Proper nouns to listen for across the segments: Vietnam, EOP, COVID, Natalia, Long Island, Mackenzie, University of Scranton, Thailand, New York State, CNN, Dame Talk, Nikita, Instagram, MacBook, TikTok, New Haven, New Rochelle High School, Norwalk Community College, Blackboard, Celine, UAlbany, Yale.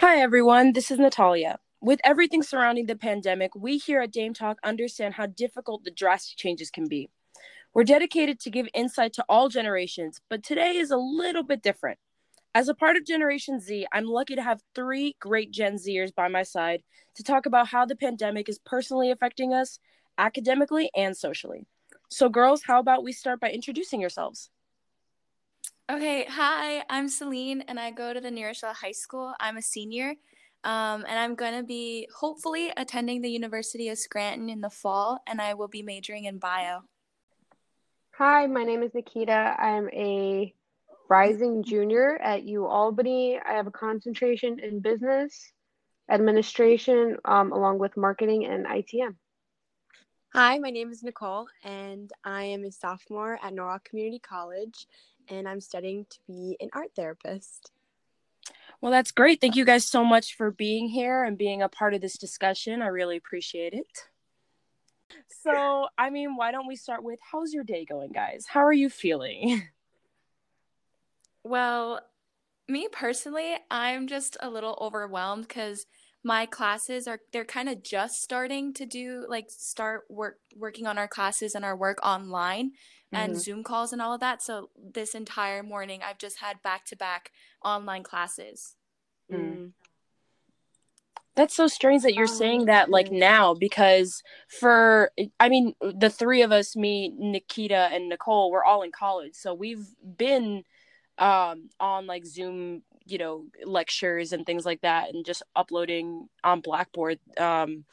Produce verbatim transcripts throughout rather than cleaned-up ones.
Hi, everyone. This is Natalia. With everything surrounding the pandemic, we here at Dame Talk understand how difficult the drastic changes can be. We're dedicated to give insight to all generations, but today is a little bit different. As a part of Generation Z, I'm lucky to have three great Gen Zers by my side to talk about how the pandemic is personally affecting us academically and socially. So, girls, how about we start by introducing yourselves? Okay, hi, I'm Celine, and I go to the New Rochelle High School. I'm a senior, um, and I'm going to be hopefully attending the University of Scranton in the fall, and I will be majoring in bio. Hi, my name is Nikita. I'm a rising junior at UAlbany. I have a concentration in business administration, um, along with marketing and I T M. Hi, my name is Nicole, and I am a sophomore at Norwalk Community College, and I'm studying to be an art therapist. Well, that's great. Thank you guys so much for being here and being a part of this discussion. I really appreciate it. So, I mean, why don't we start with, how's your day going, guys? How are you feeling? Well, me personally, I'm just a little overwhelmed because my classes are, they're kind of just starting to do, like, start work working on our classes and our work online. And mm-hmm. Zoom calls and all of that. So this entire morning, I've just had back-to-back online classes. Mm. That's so strange that you're um, saying that, like, now, because for, I mean, the three of us, me, Nikita, and Nicole, we're all in college. So we've been um, on, like, Zoom, you know, lectures and things like that, and just uploading on Blackboard. Um,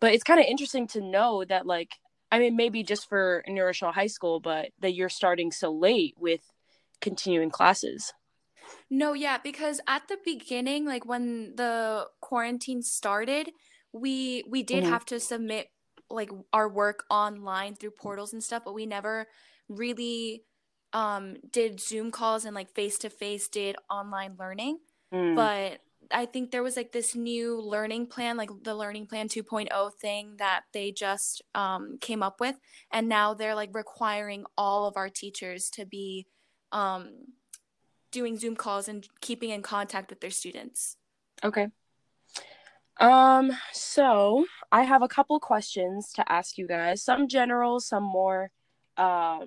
but it's kind of interesting to know that, like, I mean, maybe just for New Rochelle High School, but that you're starting so late with continuing classes. No, yeah, because at the beginning, like when the quarantine started, we we did mm-hmm. have to submit like our work online through portals and stuff, but we never really um, did Zoom calls and like face-to-face did online learning. Mm. But I think there was like this new learning plan, like the learning plan two point oh thing that they just um, came up with. And now they're like requiring all of our teachers to be um, doing Zoom calls and keeping in contact with their students. Okay. Um, so I have a couple questions to ask you guys, some general, some more uh,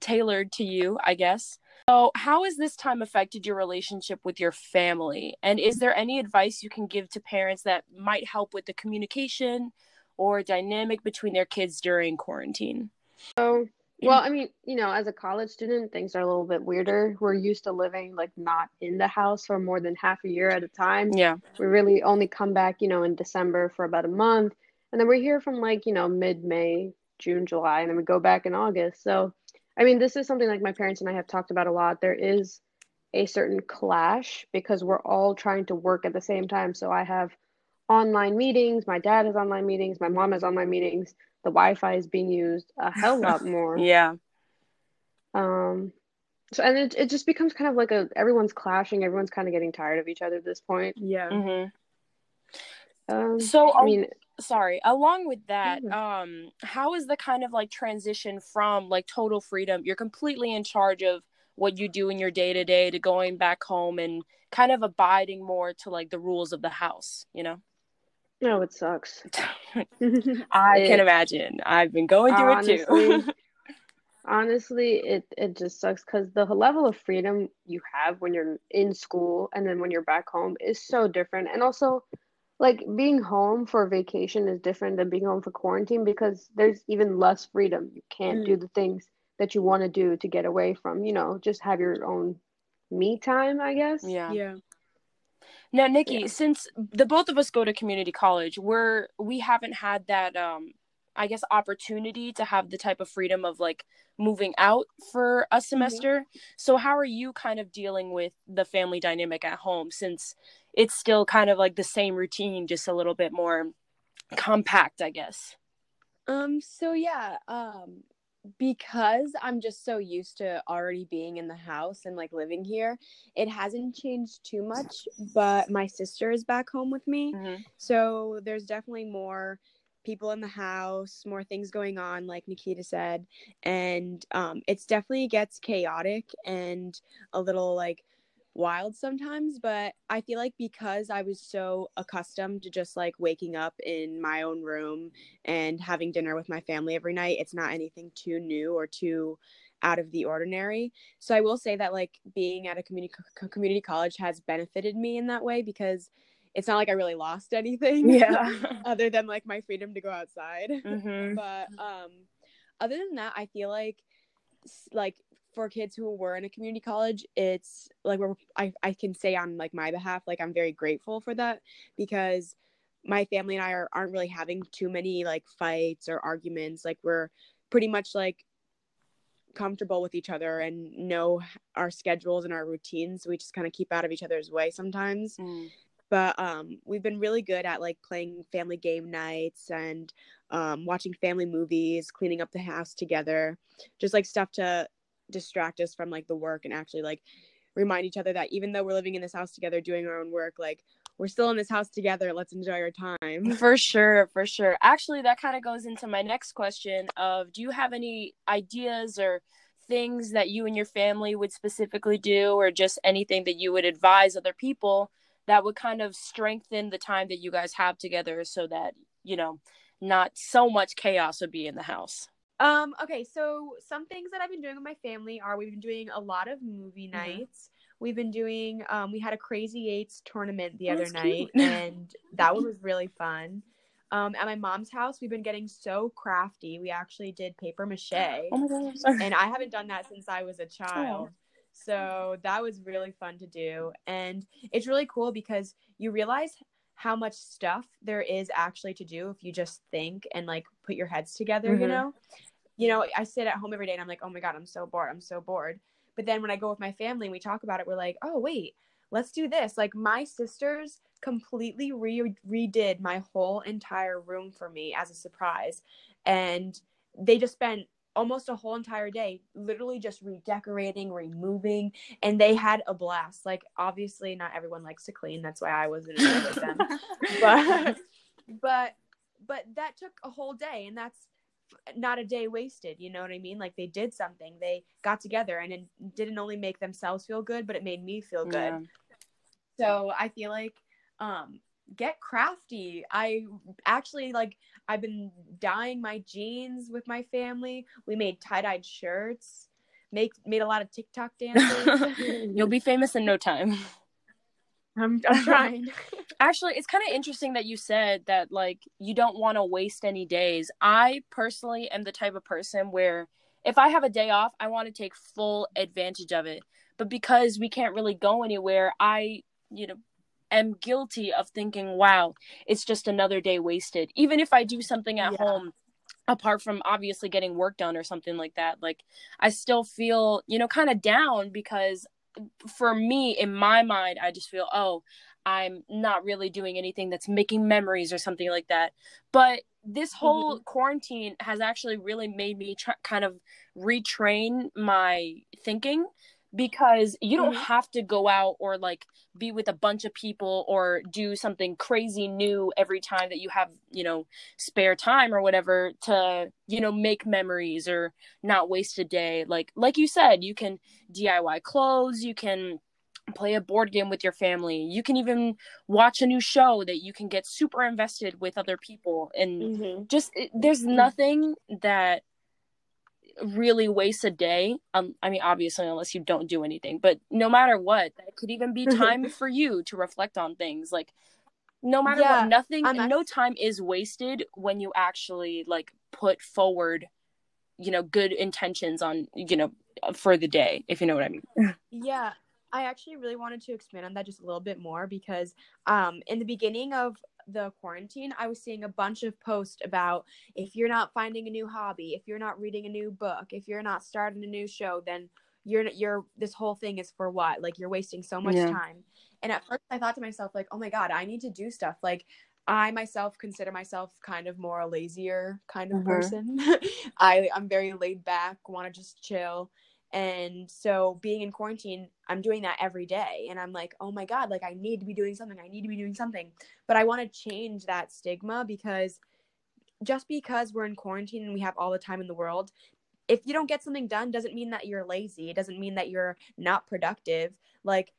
tailored to you, I guess. So how has this time affected your relationship with your family? And is there any advice you can give to parents that might help with the communication or dynamic between their kids during quarantine? So, well, I mean, you know, as a college student, things are a little bit weirder. We're used to living like not in the house for more than half a year at a time. Yeah. We really only come back, you know, in December for about a month. And then we're here from like, you know, mid-May, June, July, and then we go back in August. So I mean, this is something like my parents and I have talked about a lot. There is a certain clash because we're all trying to work at the same time. So I have online meetings. My dad has online meetings. My mom has online meetings. The Wi-Fi is being used a hell lot more. Yeah. Um. So and it it just becomes kind of like a everyone's clashing. Everyone's kind of getting tired of each other at this point. Yeah. Mm-hmm. Um, so I mean. Sorry, along with that, um, how is the kind of like transition from like total freedom, you're completely in charge of what you do in your day to day, to going back home and kind of abiding more to like the rules of the house, you know? No, it sucks. I it, can imagine. I've been going through honestly, it too. honestly, it, it just sucks because the level of freedom you have when you're in school and then when you're back home is so different. And also, like, being home for vacation is different than being home for quarantine because there's even less freedom. You can't mm. do the things that you want to do to get away from, you know, just have your own me time, I guess. Yeah. Yeah. Now, Nikki, yeah. since the both of us go to community college, we're, we haven't had that, um, I guess, opportunity to have the type of freedom of, like, moving out for a semester. Mm-hmm. So how are you kind of dealing with the family dynamic at home since it's still kind of like the same routine, just a little bit more compact, I guess? Um, so yeah, um, because I'm just so used to already being in the house and like living here, it hasn't changed too much, but my sister is back home with me. Mm-hmm. So there's definitely more people in the house, more things going on, like Nikita said. And um, it's definitely gets chaotic and a little like wild sometimes, but I feel like because I was so accustomed to just like waking up in my own room and having dinner with my family every night, it's not anything too new or too out of the ordinary. So I will say that like being at a community co- community college has benefited me in that way, because it's not like I really lost anything, yeah, other than like my freedom to go outside. Mm-hmm. But um, other than that, I feel like like for kids who were in a community college, it's like we're, I, I can say on like my behalf, like I'm very grateful for that, because my family and I are, aren't really having too many like fights or arguments. Like we're pretty much like comfortable with each other and know our schedules and our routines. We just kind of keep out of each other's way sometimes. Mm. But um, we've been really good at like playing family game nights and um, watching family movies, cleaning up the house together, just like stuff to distract us from like the work and actually like remind each other that even though we're living in this house together, doing our own work, like we're still in this house together. Let's enjoy our time. For sure. For sure. Actually, that kind of goes into my next question of, do you have any ideas or things that you and your family would specifically do, or just anything that you would advise other people that would kind of strengthen the time that you guys have together so that, you know, not so much chaos would be in the house? Um, okay, so some things that I've been doing with my family are we've been doing a lot of movie nights. Mm-hmm. We've been doing, um, we had a Crazy Eights tournament the oh, other night, and that one was really fun. Um, at my mom's house, we've been getting so crafty. We actually did paper mache, oh my gosh. And I haven't done that since I was a child. Oh. So that was really fun to do. And it's really cool because you realize how much stuff there is actually to do if you just think and like put your heads together, mm-hmm. you know? You know, I sit at home every day and I'm like, oh my God, I'm so bored. I'm so bored. But then when I go with my family and we talk about it, we're like, oh, wait, let's do this. Like my sisters completely re- redid my whole entire room for me as a surprise. And they just spent almost a whole entire day literally just redecorating, removing, and they had a blast. Like obviously not everyone likes to clean, that's why I wasn't in it with them, but but but that took a whole day, and that's not a day wasted, you know what I mean? Like they did something, they got together, and it didn't only make themselves feel good, but it made me feel good. Yeah. So I feel like um get crafty. I actually like I've been dyeing my jeans with my family. We made tie-dyed shirts, make made a lot of TikTok dances. You'll be famous in no time. I'm, I'm trying. Actually, it's kind of interesting that you said that like you don't want to waste any days. I personally am the type of person where if I have a day off, I want to take full advantage of it. But because we can't really go anywhere, I, you know, am guilty of thinking, wow, it's just another day wasted. Even if I do something at yeah. home, apart from obviously getting work done or something like that, like I still feel, you know, kind of down, because for me, in my mind, I just feel, oh, I'm not really doing anything that's making memories or something like that. But this whole mm-hmm. quarantine has actually really made me try- kind of retrain my thinking, because you don't mm-hmm. have to go out or like be with a bunch of people or do something crazy new every time that you have, you know, spare time or whatever to, you know, make memories or not waste a day. Like, like you said, you can D I Y clothes, you can play a board game with your family, you can even watch a new show that you can get super invested with other people. And mm-hmm. just, it, there's nothing that really waste a day. Um, I mean, obviously, unless you don't do anything, but no matter what, that could even be time for you to reflect on things. Like, no matter yeah, what, nothing, I'm no actually... time is wasted when you actually like put forward, you know, good intentions on, you know, for the day, if you know what I mean. Yeah. I actually really wanted to expand on that just a little bit more, because um, in the beginning of the quarantine, I was seeing a bunch of posts about if you're not finding a new hobby, if you're not reading a new book, if you're not starting a new show, then you're you're this whole thing is for what? Like you're wasting so much yeah. time. And at first I thought to myself, like, oh my God, I need to do stuff. Like I myself consider myself kind of more a lazier kind of mm-hmm. person. I I'm very laid back, want to just chill. And so being in quarantine, I'm doing that every day. And I'm like, oh my God, like I need to be doing something. I need to be doing something. But I want to change that stigma, because just because we're in quarantine and we have all the time in the world, if you don't get something done, doesn't mean that you're lazy. It doesn't mean that you're not productive. Like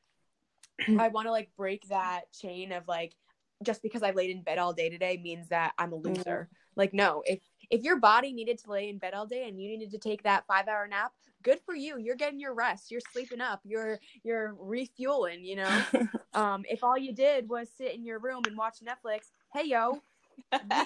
I want to like break that chain of like, just because I laid in bed all day today means that I'm a loser. Mm-hmm. Like, no, if, if your body needed to lay in bed all day and you needed to take that five hour nap, good for you. You're getting your rest. You're sleeping up. You're, you're refueling, you know? um, if all you did was sit in your room and watch Netflix, hey, yo,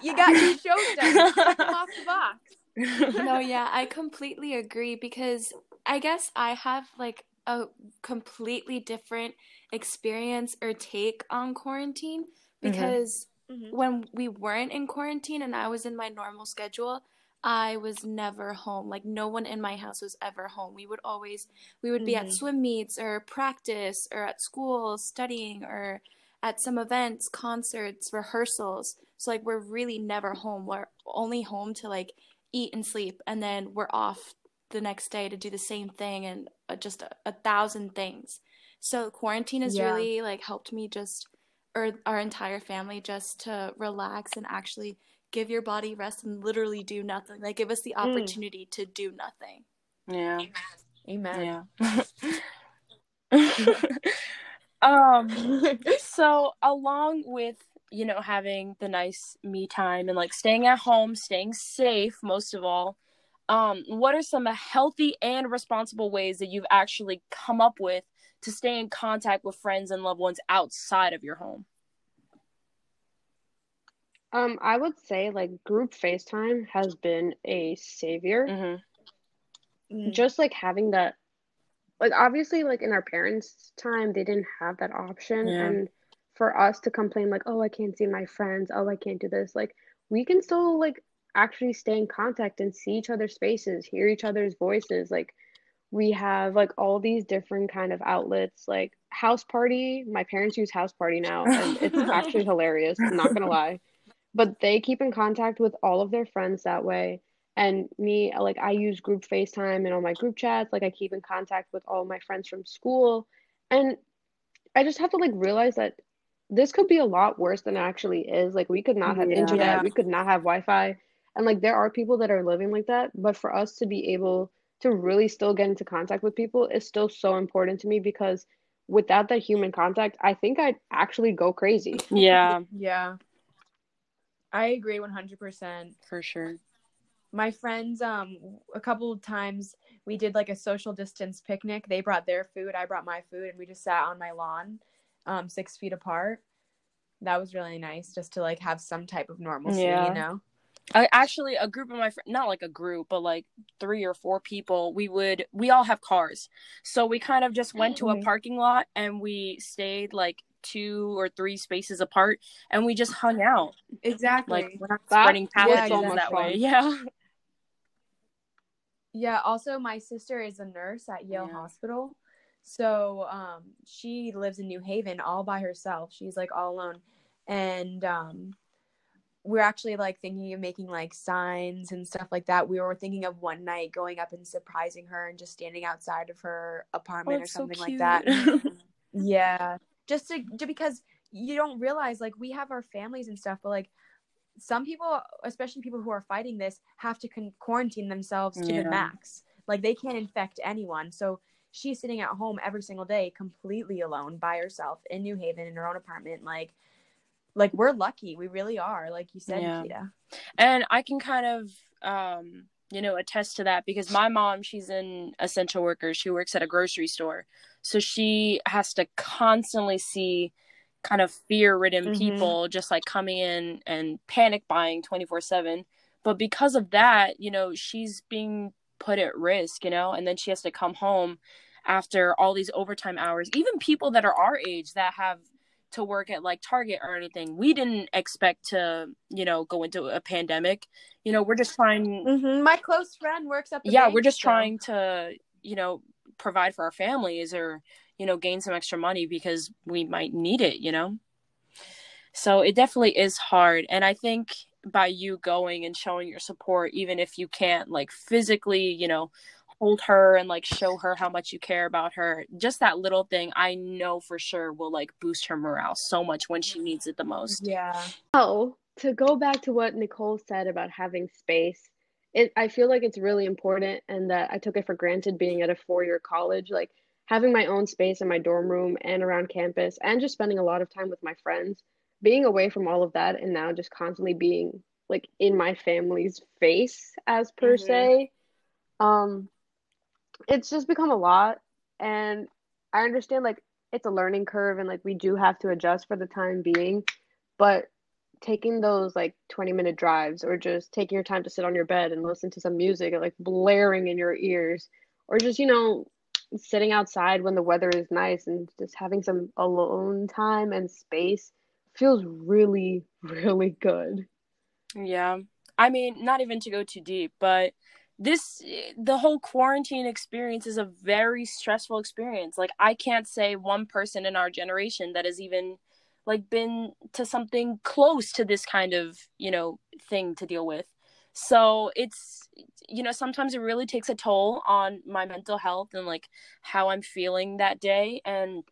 you got your shows done. Check them off the box. No, yeah, I completely agree, because I guess I have like a completely different experience or take on quarantine, because mm-hmm. when we weren't in quarantine and I was in my normal schedule, I was never home. Like, no one in my house was ever home. We would always, we would be mm-hmm. at swim meets or practice or at school studying or at some events, concerts, rehearsals. So like, we're really never home. We're only home to like eat and sleep, and then we're off the next day to do the same thing and just a, a thousand things. So quarantine has yeah. really like helped me just, or our entire family, just to relax and actually give your body rest and literally do nothing. Like, give us the opportunity mm. to do nothing. Yeah. Amen. Amen. Yeah. um, so along with, you know, having the nice me time and like staying at home, staying safe, most of all, um, what are some healthy and responsible ways that you've actually come up with to stay in contact with friends and loved ones outside of your home? Um, I would say like group FaceTime has been a savior. Mm-hmm. Just like having that, like obviously like in our parents' time, they didn't have that option. Yeah. And for us to complain like, oh, I can't see my friends, oh, I can't do this, like we can still like actually stay in contact and see each other's faces, hear each other's voices. Like, we have like all these different kind of outlets, like house party. My parents use house party now, and it's actually hilarious, I'm not gonna lie. But they keep in contact with all of their friends that way. And me, like I use group FaceTime and all my group chats. Like, I keep in contact with all my friends from school. And I just have to like realize that this could be a lot worse than it actually is. Like, we could not have yeah. internet, we could not have Wi-Fi. And like, there are people that are living like that. But for us to be able to really still get into contact with people is still so important to me, because without that human contact, I think I'd actually go crazy. Yeah. Yeah. I agree one hundred percent. For sure. My friends, um, a couple of times we did like a social distance picnic. They brought their food, I brought my food, and we just sat on my lawn, um, six feet apart. That was really nice, just to like have some type of normalcy, yeah. you know? I actually, a group of my friends, not like a group, but like three or four people, we would, we all have cars. So we kind of just went to a parking lot and we stayed like two or three spaces apart and we just hung out. Exactly. Like, we're not spreading pallets yeah, that way. Yeah. Yeah. Also, my sister is a nurse at Yale yeah. Hospital. So um, she lives in New Haven all by herself. She's like all alone. And, um, we're actually like thinking of making like signs and stuff like that. We were thinking of one night going up and surprising her and just standing outside of her apartment oh, or something so like that. Yeah. Just to, to, because you don't realize, like, we have our families and stuff, but like some people, especially people who are fighting this, have to con- quarantine themselves to yeah. the max. Like, they can't infect anyone. So she's sitting at home every single day, completely alone by herself in New Haven in her own apartment. Like, Like, we're lucky. We really are, like you said, yeah. Nikita. And I can kind of, um, you know, attest to that, because my mom, she's an essential worker. She works at a grocery store. So she has to constantly see kind of fear-ridden mm-hmm. people just, like, coming in and panic buying twenty-four seven. But because of that, you know, she's being put at risk, you know, and then she has to come home after all these overtime hours. Even people that are our age that have to work at like Target or anything, we didn't expect to, you know, go into a pandemic. You know, we're just trying. Mm-hmm. My close friend works at the yeah, bank, we're just so. trying to, you know, provide for our families, or, you know, gain some extra money because we might need it, you know. So it definitely is hard, and I think by you going and showing your support, even if you can't like physically, you know, hold her and like show her how much you care about her, just that little thing, I know for sure will like boost her morale so much when she needs it the most. Yeah. Oh, to go back to what Nicole said about having space, it I feel like it's really important, and that I took it for granted being at a four-year college. Like, having my own space in my dorm room and around campus, and just spending a lot of time with my friends, being away from all of that, and now just constantly being like in my family's face as per mm-hmm. se, um, it's just become a lot. And I understand like it's a learning curve, and like we do have to adjust for the time being, but taking those like twenty minute drives, or just taking your time to sit on your bed and listen to some music like blaring in your ears, or just, you know, sitting outside when the weather is nice and just having some alone time and space feels really, really good. Yeah. I mean, not even to go too deep, but this, the whole quarantine experience is a very stressful experience. Like, I can't say one person in our generation that has even like been to something close to this kind of, you know, thing to deal with. So it's, you know, sometimes it really takes a toll on my mental health and like how I'm feeling that day. And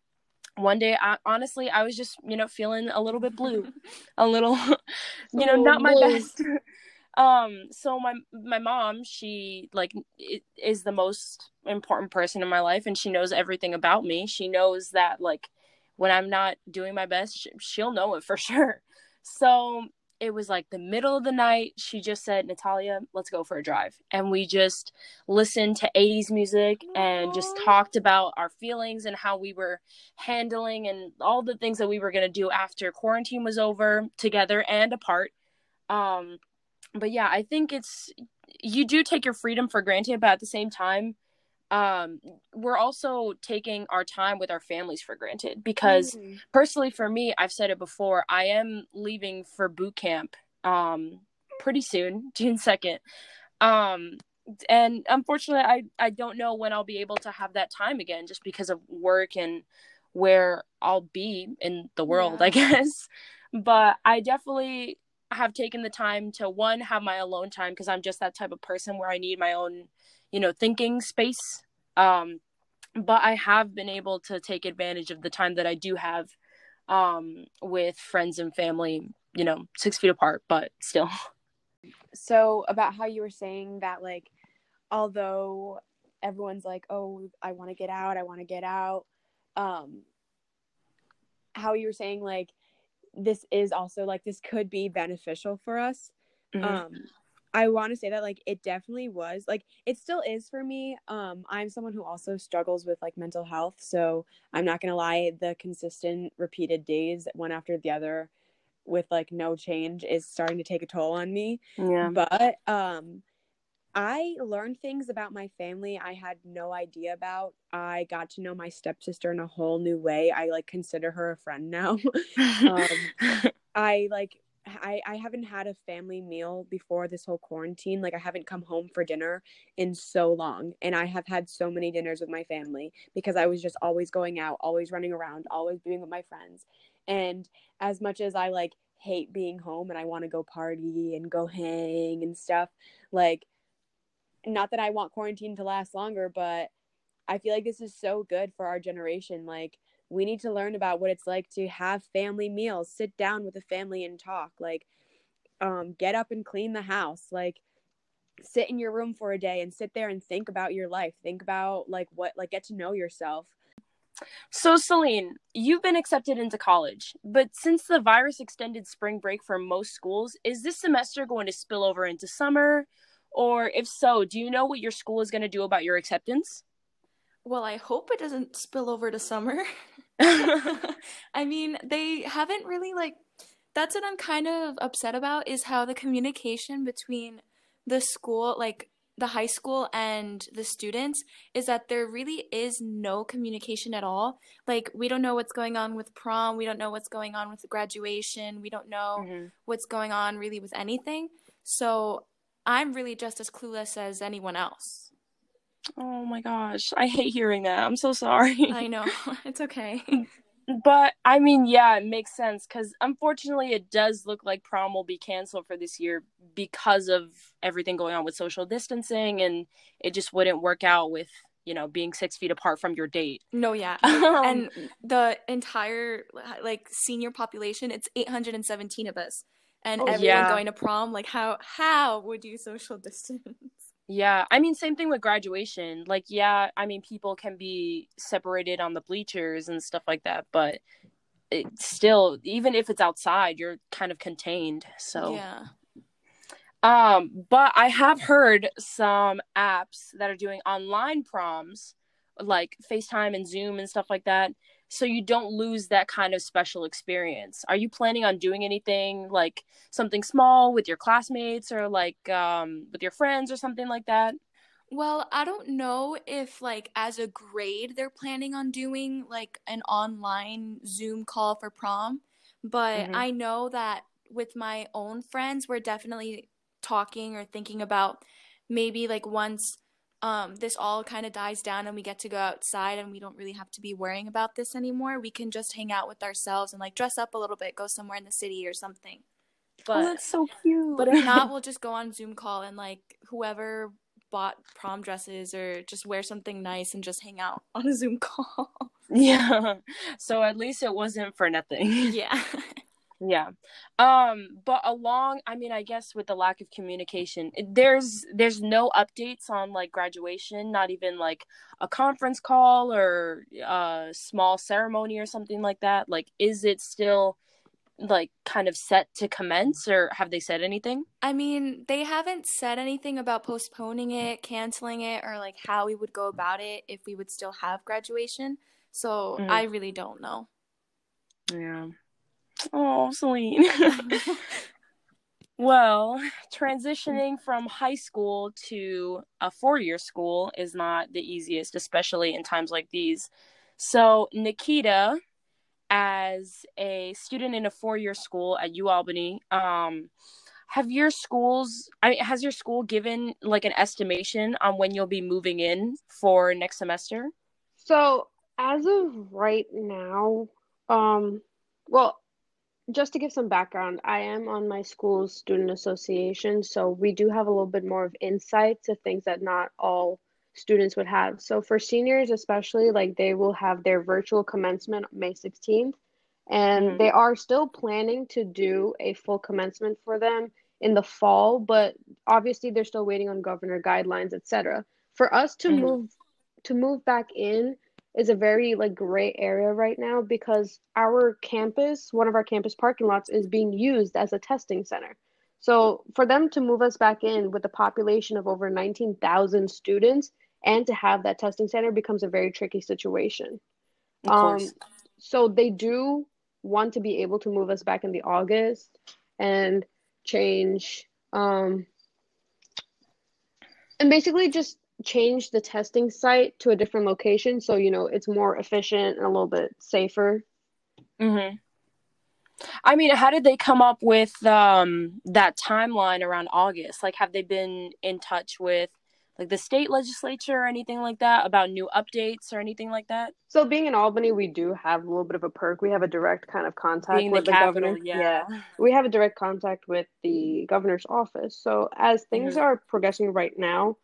one day, I, honestly, I was just, you know, feeling a little bit blue, a little, you know, oh, not my blue. best. Um, so my, my mom, she like is the most important person in my life, and she knows everything about me. She knows that like when I'm not doing my best, she'll know it for sure. So it was like the middle of the night. She just said, "Natalia, let's go for a drive." And we just listened to eighties music and just talked about our feelings and how we were handling and all the things that we were going to do after quarantine was over, together and apart. Um, But yeah, I think it's, you do take your freedom for granted, but at the same time, um, we're also taking our time with our families for granted, because mm-hmm. personally for me, I've said it before, I am leaving for boot camp, um, pretty soon, June second. Um, and unfortunately I, I don't know when I'll be able to have that time again, just because of work and where I'll be in the world, yeah. I guess. But I definitely have taken the time to, one, have my alone time, because I'm just that type of person where I need my own, you know, thinking space. Um, but I have been able to take advantage of the time that I do have um, with friends and family, you know, six feet apart, but still. So about how you were saying that, like, although everyone's like, oh, I want to get out, I want to get out. Um, how you were saying, like, this is also like, this could be beneficial for us. Mm-hmm. Um, I want to say that like, it definitely was, like, it still is for me. Um, I'm someone who also struggles with like mental health. So I'm not going to lie, the consistent repeated days, one after the other with like no change, is starting to take a toll on me. Yeah. But, um, I learned things about my family I had no idea about. I got to know my stepsister in a whole new way. I, like, consider her a friend now. um, I, like, I, I haven't had a family meal before this whole quarantine. Like, I haven't come home for dinner in so long. And I have had so many dinners with my family because I was just always going out, always running around, always being with my friends. And as much as I, like, hate being home and I want to go party and go hang and stuff, like, not that I want quarantine to last longer, but I feel like this is so good for our generation. Like, we need to learn about what it's like to have family meals, sit down with the family and talk, like, um, get up and clean the house, like, sit in your room for a day and sit there and think about your life. Think about like what, like, get to know yourself. So Celine, you've been accepted into college, but since the virus extended spring break for most schools, is this semester going to spill over into summer? Or if so, do you know what your school is going to do about your acceptance? Well, I hope it doesn't spill over to summer. I mean, they haven't really, like, that's what I'm kind of upset about, is how the communication between the school, like the high school and the students, is that there really is no communication at all. Like, we don't know what's going on with prom. We don't know what's going on with graduation. We don't know mm-hmm. what's going on really with anything. So I'm really just as clueless as anyone else. Oh my gosh. I hate hearing that. I'm so sorry. I know. It's okay. But I mean, yeah, it makes sense, because unfortunately it does look like prom will be canceled for this year because of everything going on with social distancing, and it just wouldn't work out with, you know, being six feet apart from your date. No, yeah. And the entire, like, senior population, it's eight hundred seventeen of us. And oh, everyone yeah. going to prom, like, how how would you social distance? Yeah, I mean, same thing with graduation. Like, yeah, I mean, people can be separated on the bleachers and stuff like that, but it's still, even if it's outside, you're kind of contained. So, yeah. Um, but I have heard some apps that are doing online proms, like FaceTime and Zoom and stuff like that, so you don't lose that kind of special experience. Are you planning on doing anything, like something small with your classmates or like um, with your friends or something like that? Well, I don't know if like as a grade they're planning on doing like an online Zoom call for prom, but mm-hmm. I know that with my own friends, we're definitely talking or thinking about maybe like once Um, this all kind of dies down and we get to go outside and we don't really have to be worrying about this anymore. We can just hang out with ourselves and like dress up a little bit, go somewhere in the city or something. But, oh, that's so cute. But if not, we'll just go on Zoom call and like whoever bought prom dresses or just wear something nice and just hang out on a Zoom call. Yeah. So at least it wasn't for nothing. Yeah. Yeah. Um, but along, I mean, I guess with the lack of communication, there's there's no updates on like graduation, not even like a conference call or a small ceremony or something like that. Like, is it still like kind of set to commence, or have they said anything? I mean, they haven't said anything about postponing it, canceling it, or like how we would go about it if we would still have graduation. So mm. I really don't know. Yeah. Oh, Celine. Well, transitioning from high school to a four-year school is not the easiest, especially in times like these. So Nikita, as a student in a four-year school at UAlbany, um, have your schools, I mean, has your school given like an estimation on when you'll be moving in for next semester? So as of right now, um, well, just to give some background, I am on my school's student association, so we do have a little bit more of insight to things that not all students would have. So for seniors especially, like they will have their virtual commencement May sixteenth, and mm-hmm. they are still planning to do a full commencement for them in the fall, but obviously they're still waiting on governor guidelines, et cetera. For us to mm-hmm. move to move back in is a very like gray area right now, because our campus, one of our campus parking lots is being used as a testing center. So for them to move us back in with a population of over nineteen thousand students and to have that testing center becomes a very tricky situation. Of um, course. So they do want to be able to move us back in the August and change, um, and basically just change the testing site to a different location, so you know it's more efficient and a little bit safer. Mm-hmm. I mean, how did they come up with um that timeline around August? Like, have they been in touch with like the state legislature or anything like that about new updates or anything like that? So being in Albany, we do have a little bit of a perk. We have a direct kind of contact being with the, the capital, governor. Yeah. yeah, we have a direct contact with the governor's office. So as things mm-hmm. are progressing right now,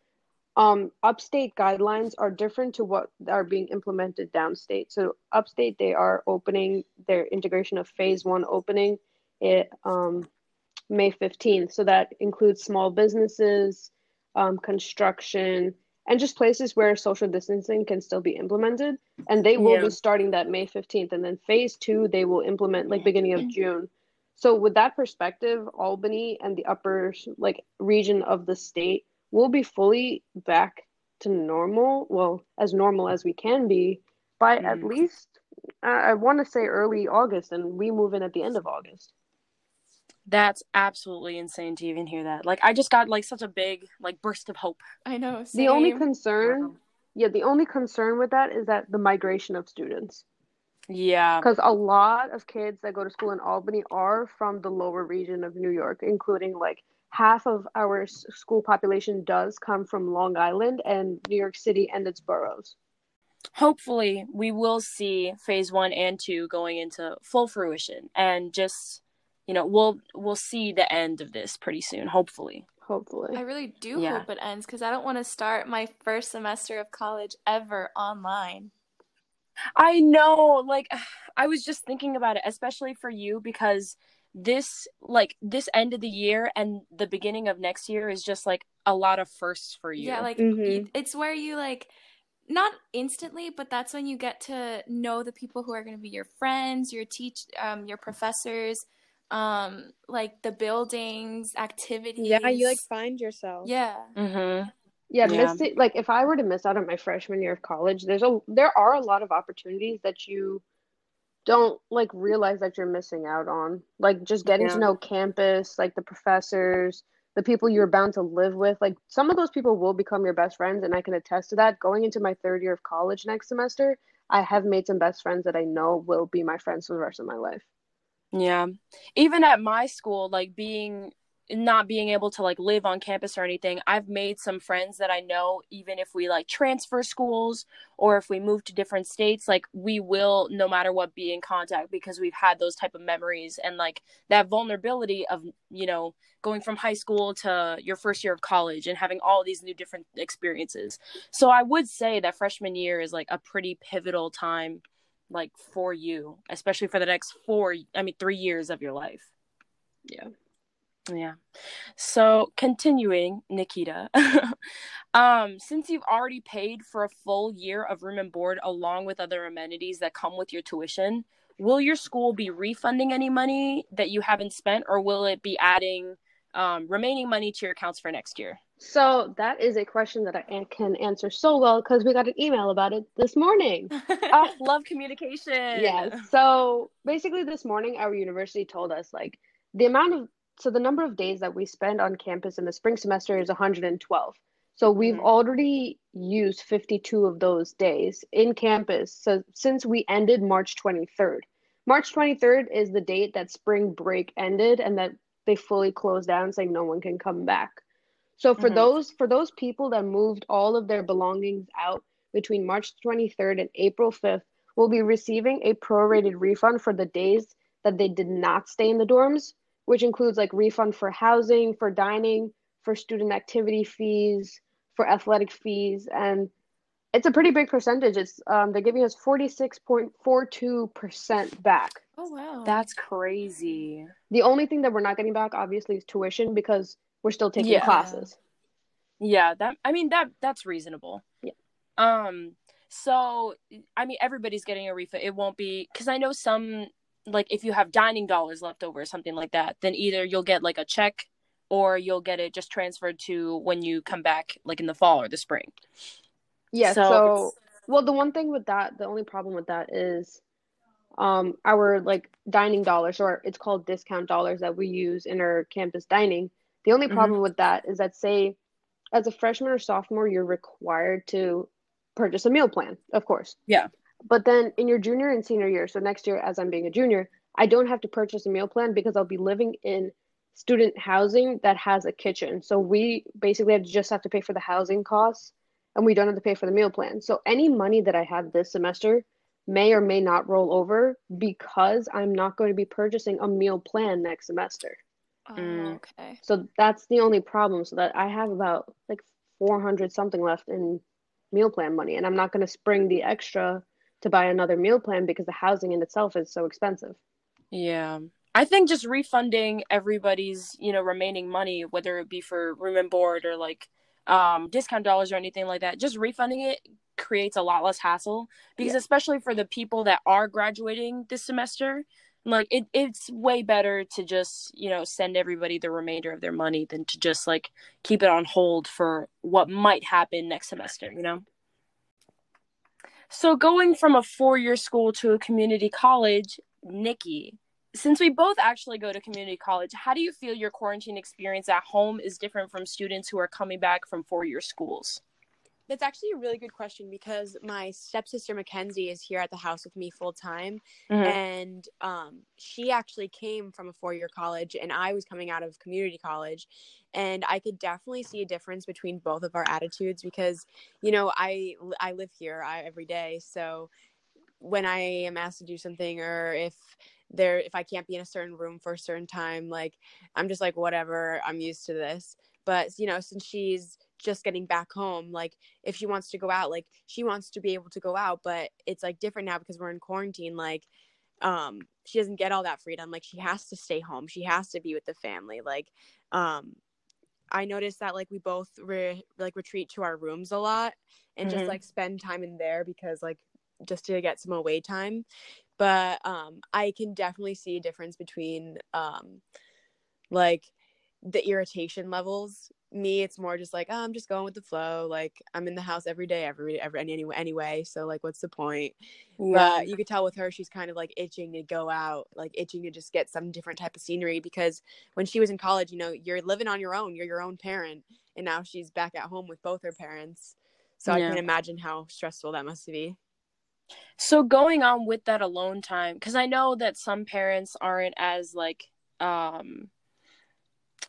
Um, upstate guidelines are different to what are being implemented downstate. So upstate, they are opening their integration of phase one opening it um, May fifteenth. So that includes small businesses, um, construction, and just places where social distancing can still be implemented. And they will yeah. be starting that May fifteenth. And then phase two, they will implement like beginning of June. So with that perspective, Albany and the upper like region of the state we'll be fully back to normal, well, as normal as we can be, by mm. at least, uh, I want to say early August, and we move in at the end of August. That's absolutely insane to even hear that. Like, I just got, like, such a big, like, burst of hope. I know. Same. The only concern, wow. yeah, the only concern with that is that the migration of students. Yeah. Because a lot of kids that go to school in Albany are from the lower region of New York, including, like, half of our school population does come from Long Island and New York City and its boroughs. Hopefully, we will see phase one and two going into full fruition, and just, you know, we'll we'll see the end of this pretty soon, hopefully. Hopefully. I really do yeah. hope it ends, because I don't want to start my first semester of college ever online. I know, like, I was just thinking about it, especially for you, because this like this end of the year and the beginning of next year is just like a lot of firsts for you. Yeah, like mm-hmm. it's where you like not instantly, but that's when you get to know the people who are going to be your friends, your teach, um, your professors, um, like the buildings, activities. Yeah, you like find yourself. Yeah. Mm-hmm. Yeah, yeah. Miss it, like if I were to miss out on my freshman year of college, there's a there are a lot of opportunities that you don't like realize that you're missing out on. Like just getting yeah. to know campus, like the professors, the people you're bound to live with, like some of those people will become your best friends. And I can attest to that. Going into my third year of college next semester, I have made some best friends that I know will be my friends for the rest of my life. Yeah. Even at my school, like being, not being able to like live on campus or anything, I've made some friends that I know, even if we like transfer schools or if we move to different states, like we will, no matter what, be in contact because we've had those type of memories and like that vulnerability of, you know, going from high school to your first year of college and having all these new different experiences. So I would say that freshman year is like a pretty pivotal time, like for you, especially for the next four, I mean, three years of your life. Yeah. Yeah. So continuing, Nikita, um, since you've already paid for a full year of room and board along with other amenities that come with your tuition, will your school be refunding any money that you haven't spent, or will it be adding um, remaining money to your accounts for next year? So that is a question that I can answer so well because we got an email about it this morning. Oh, love communication. Yeah. So basically this morning, our university told us like the amount of So the number of days that we spend on campus in the spring semester is one hundred twelve. So we've mm-hmm. already used fifty-two of those days in campus. So since we ended March twenty-third, March twenty-third is the date that spring break ended and that they fully closed down saying no one can come back. So for mm-hmm. those, for those people that moved all of their belongings out between March twenty-third and April fifth, will be receiving a prorated refund for the days that they did not stay in the dorms, which includes like refund for housing, for dining, for student activity fees, for athletic fees. And it's a pretty big percentage. It's um, they're giving us forty-six point four two percent back. Oh, wow. That's crazy. The only thing that we're not getting back, obviously, is tuition because we're still taking yeah. classes. Yeah, that I mean, that that's reasonable. Yeah. Um. So, I mean, everybody's getting a refund. It won't be, because I know some... like if you have dining dollars left over or something like that, then either you'll get like a check or you'll get it just transferred to when you come back, like in the fall or the spring. Yeah. So, so well, the one thing with that, the only problem with that is um, our like dining dollars, or it's called discount dollars that we use in our campus dining. The only problem mm-hmm. with that is that, say, as a freshman or sophomore, you're required to purchase a meal plan, of course. Yeah. But then in your junior and senior year, so next year as I'm being a junior, I don't have to purchase a meal plan because I'll be living in student housing that has a kitchen. So we basically have just have to pay for the housing costs and we don't have to pay for the meal plan. So any money that I have this semester may or may not roll over because I'm not going to be purchasing a meal plan next semester. Oh, okay. So that's the only problem. So that I have about like four hundred something left in meal plan money, and I'm not going to spring the extra to buy another meal plan because the housing in itself is so expensive. Yeah. I think just refunding everybody's, you know, remaining money, whether it be for room and board or like um, discount dollars or anything like that, just refunding it creates a lot less hassle because yeah. especially for the people that are graduating this semester, like it, it's way better to just, you know, send everybody the remainder of their money than to just like keep it on hold for what might happen next semester, you know? So going from a four-year school to a community college, Nikki, since we both actually go to community college, how do you feel your quarantine experience at home is different from students who are coming back from four-year schools? That's actually a really good question because my stepsister Mackenzie is here at the house with me full-time, mm-hmm. and um, she actually came from a four-year college, and I was coming out of community college, and I could definitely see a difference between both of our attitudes because, you know, I, I live here I, every day, so when I am asked to do something or if there if I can't be in a certain room for a certain time, like, I'm just like, whatever, I'm used to this. But, you know, since she's just getting back home, like, if she wants to go out, like, she wants to be able to go out, but it's like different now because we're in quarantine. Like, um she doesn't get all that freedom. Like, she has to stay home, she has to be with the family. Like, um I noticed that, like, we both re- like retreat to our rooms a lot and mm-hmm. just, like, spend time in there because, like, just to get some away time. But um, I can definitely see a difference between, um, like, the irritation levels. Me, it's more just like, oh, I'm just going with the flow. Like, I'm in the house every day, every, every any, anyway. So, like, what's the point? Yeah. Uh, you could tell with her, she's kind of, like, itching to go out, like, itching to just get some different type of scenery. Because when she was in college, you know, you're living on your own. You're your own parent. And now she's back at home with both her parents. So yeah. I can imagine how stressful that must be. So going on with that alone time, because I know that some parents aren't as, like, um,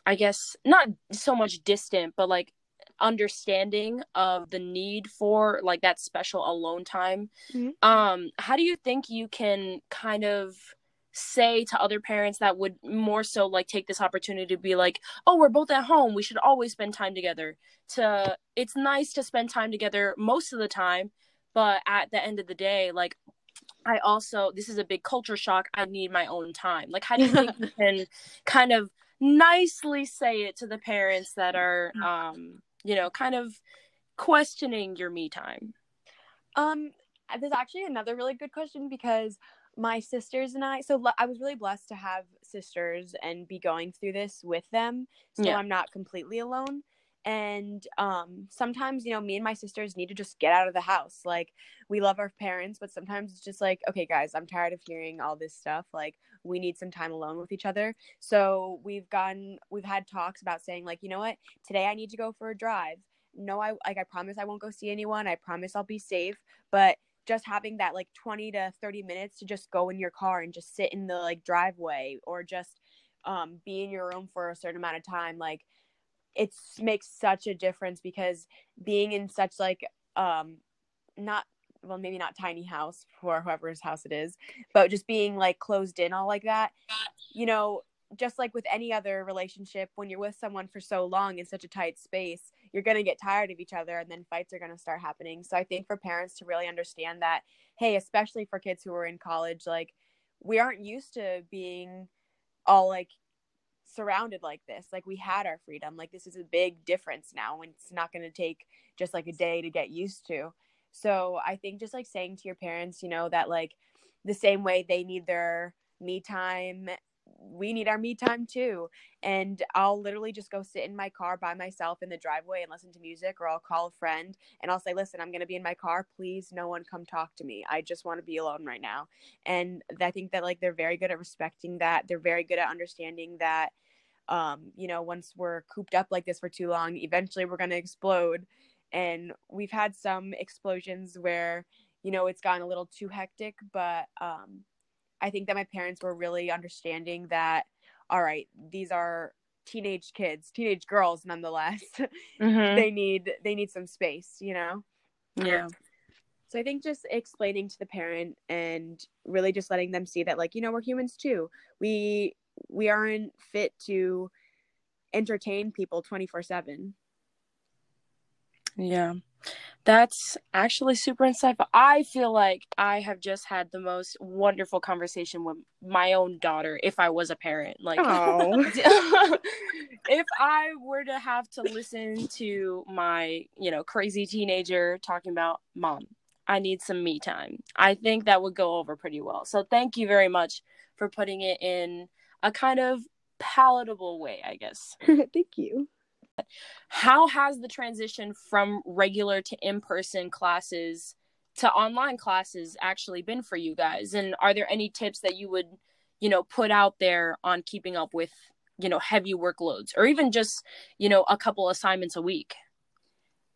I guess not so much distant, but, like, understanding of the need for, like, that special alone time. Mm-hmm. Um, how do you think you can kind of say to other parents that would more so, like, take this opportunity to be like, oh, we're both at home, we should always spend time together, to it's nice to spend time together most of the time, but at the end of the day, like, I also, this is a big culture shock, I need my own time. Like, how do you think you can kind of nicely say it to the parents that are, um, you know, kind of questioning your me time? Um, there's actually another really good question, because my sisters and I, so I was really blessed to have sisters and be going through this with them. So yeah. I'm not completely alone. And um, sometimes, you know, me and my sisters need to just get out of the house. Like, we love our parents, but sometimes it's just like, okay, guys, I'm tired of hearing all this stuff. Like, we need some time alone with each other. So we've gotten, we've had talks about saying, like, you know what, today I need to go for a drive. No, I, like, I promise I won't go see anyone. I promise I'll be safe. But just having that, like, twenty to thirty minutes to just go in your car and just sit in the, like, driveway, or just um, be in your room for a certain amount of time, like, it makes such a difference. Because being in such, like, um, not, well, maybe not tiny house for whoever's house it is, but just being, like, closed in all like that, you know, just like with any other relationship, when you're with someone for so long in such a tight space, you're going to get tired of each other, and then fights are going to start happening. So I think for parents to really understand that, hey, especially for kids who are in college, like, we aren't used to being all, like, surrounded like this. Like, we had our freedom. Like, this is a big difference now, and it's not going to take just, like, a day to get used to. So I think just, like, saying to your parents, you know, that, like, the same way they need their me time, we need our me time too. And I'll literally just go sit in my car by myself in the driveway and listen to music, or I'll call a friend and I'll say, listen, I'm going to be in my car. Please, no one come talk to me. I just want to be alone right now. And I think that, like, they're very good at respecting that. They're very good at understanding that, um, you know, once we're cooped up like this for too long, eventually we're going to explode. And we've had some explosions where, you know, it's gotten a little too hectic, but, um, I think that my parents were really understanding that, all right, these are teenage kids, teenage girls, nonetheless. Mm-hmm. They need, they need some space, you know? Yeah. Um, so I think just explaining to the parent and really just letting them see that, like, you know, we're humans too. We, we aren't fit to entertain people twenty-four seven. Yeah. That's actually super insightful. I feel like I have just had the most wonderful conversation with my own daughter if I was a parent. Like, if I were to have to listen to my, you know, crazy teenager talking about, Mom, I need some me time, I think that would go over pretty well. So thank you very much for putting it in a kind of palatable way, I guess. Thank you. How has the transition from regular to in-person classes to online classes actually been for you guys? And are there any tips that you would, you know, put out there on keeping up with, you know, heavy workloads, or even just, you know, a couple assignments a week?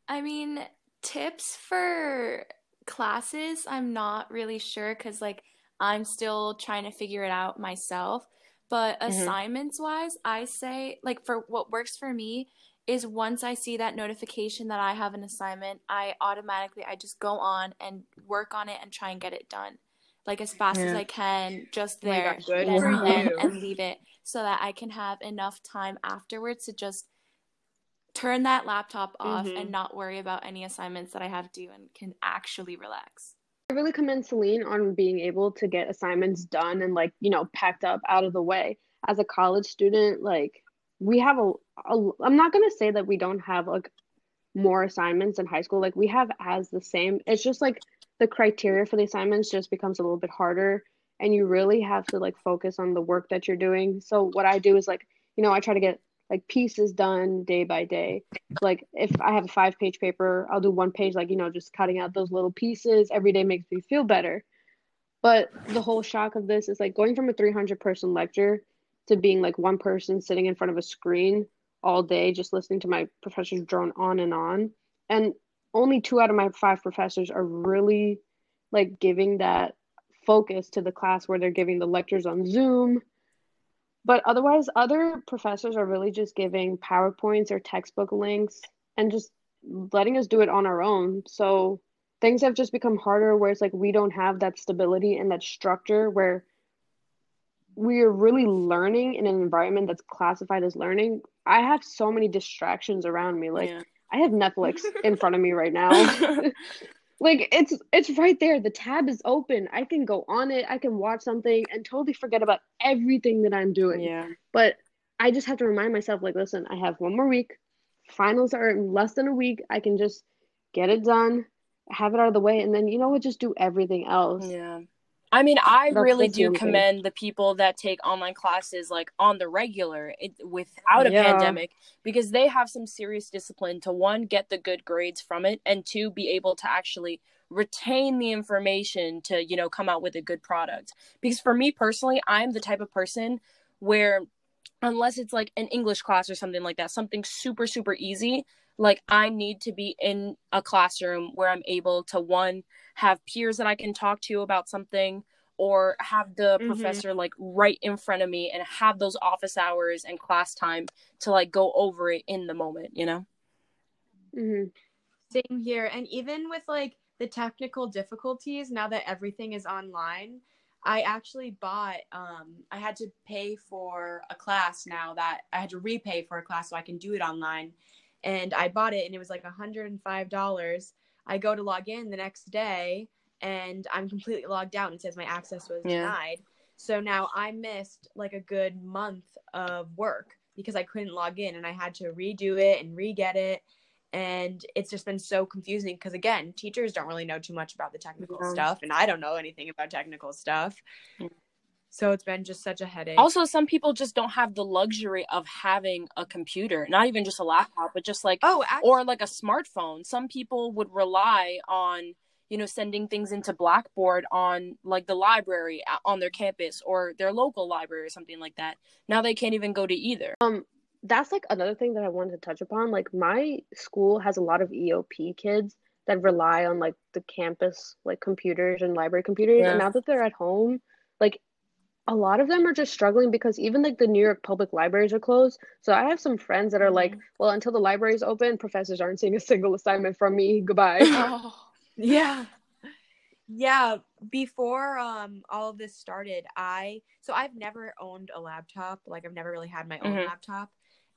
I mean, tips for classes, I'm not really sure, because, like, I'm still trying to figure it out myself. But assignments wise, mm-hmm. I say, like, for what works for me is, once I see that notification that I have an assignment, I automatically, I just go on and work on it and try and get it done, like, as fast yeah. as I can, just there, oh my God, wow. and, and leave it, so that I can have enough time afterwards to just turn that laptop off mm-hmm. and not worry about any assignments that I have due, and can actually relax. I really commend Celine on being able to get assignments done and, like, you know, packed up out of the way. As a college student, like, we have a, a I'm not going to say that we don't have like more assignments in high school. Like we have as the same, it's just like the criteria for the assignments just becomes a little bit harder, and you really have to like focus on the work that you're doing. So what I do is like, you know, I try to get like pieces done day by day. Like if I have a five page paper, I'll do one page, like, you know, just cutting out those little pieces every day makes me feel better. But the whole shock of this is like going from a three hundred person lecture to being like one person sitting in front of a screen all day, just listening to my professors drone on and on. And only two out of my five professors are really like giving that focus to the class where they're giving the lectures on Zoom. But otherwise, other professors are really just giving PowerPoints or textbook links and just letting us do it on our own. So things have just become harder where it's like we don't have that stability and that structure where we're really learning in an environment that's classified as learning. I have so many distractions around me. Like, yeah. I have Netflix in front of me right now. Like, it's it's right there. The tab is open. I can go on it. I can watch something and totally forget about everything that I'm doing. Yeah. But I just have to remind myself, like, listen, I have one more week. Finals are in less than a week. I can just get it done, have it out of the way, and then, you know what, just do everything else. Yeah. I mean, I That's really do commend thing. the people that take online classes, like, on the regular it, without a yeah. pandemic, because they have some serious discipline to, one, get the good grades from it, and two, be able to actually retain the information to, you know, come out with a good product. Because for me personally, I'm the type of person where, unless it's, like, an English class or something like that, something super, super easy, like, I need to be in a classroom where I'm able to, one, have peers that I can talk to about something, or have the mm-hmm. professor, like, right in front of me, and have those office hours and class time to, like, go over it in the moment, you know? Mm-hmm. Same here. And even with, like, the technical difficulties, now that everything is online, I actually bought, um, I had to pay for a class now that I had to repay for a class so I can do it online. And I bought it, and it was like one hundred five dollars. I go to log in the next day, and I'm completely logged out, and it says my access was yeah. denied. So now I missed like a good month of work because I couldn't log in, and I had to redo it and re-get it. And it's just been so confusing because, again, teachers don't really know too much about the technical yeah. stuff, and I don't know anything about technical stuff. Yeah. So it's been just such a headache. Also, some people just don't have the luxury of having a computer, not even just a laptop, but just like, oh, actually- or like a smartphone. Some people would rely on, you know, sending things into Blackboard on like the library on their campus or their local library or something like that. Now they can't even go to either. Um, that's like another thing that I wanted to touch upon. Like my school has a lot of E O P kids that rely on like the campus, like computers and library computers. Yeah. And now that they're at home, like, a lot of them are just struggling because even like the New York public libraries are closed. So I have some friends that are like, well, until the library's open, professors aren't seeing a single assignment from me. Goodbye. Oh, yeah. Yeah. Before um, all of this started, I, so I've never owned a laptop. Like I've never really had my own mm-hmm. laptop,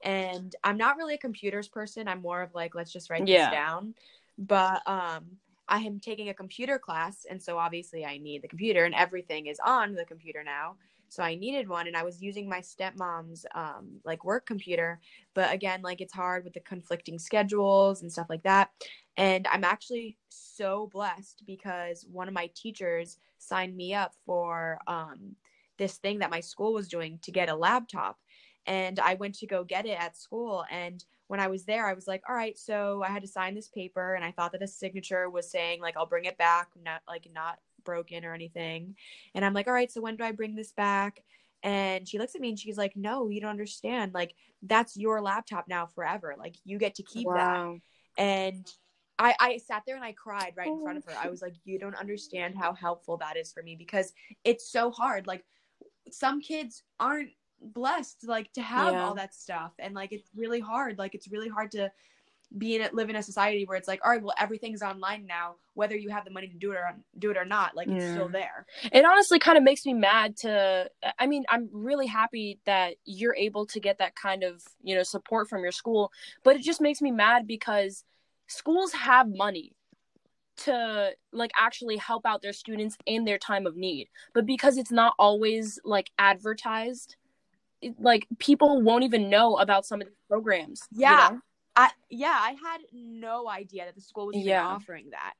and I'm not really a computers person. I'm more of like, let's just write yeah. this down. But um, I am taking a computer class, and so obviously I need the computer, and everything is on the computer now. So I needed one, and I was using my stepmom's um, like work computer. But again, like it's hard with the conflicting schedules and stuff like that. And I'm actually so blessed because one of my teachers signed me up for um, this thing that my school was doing to get a laptop. And I went to go get it at school, and when I was there, I was like, all right, so I had to sign this paper, and I thought that a signature was saying like, I'll bring it back, not like not broken or anything. And I'm like, all right, so when do I bring this back? And she looks at me and she's like, no, you don't understand. Like that's your laptop now forever. Like you get to keep wow. that. And I, I sat there and I cried right in front of her. I was like, you don't understand how helpful that is for me because it's so hard. Like some kids aren't blessed like to have yeah. all that stuff, and like it's really hard like it's really hard to be in it live in a society where it's like, all right, well, everything's online now, whether you have the money to do it or do it or not, like yeah. it's still there. It honestly kind of makes me mad to I mean I'm really happy that you're able to get that kind of, you know, support from your school, but it just makes me mad because schools have money to like actually help out their students in their time of need, but because it's not always like advertised, like, people won't even know about some of these programs. Yeah. You know? I, yeah, I had no idea that the school was even yeah. offering that.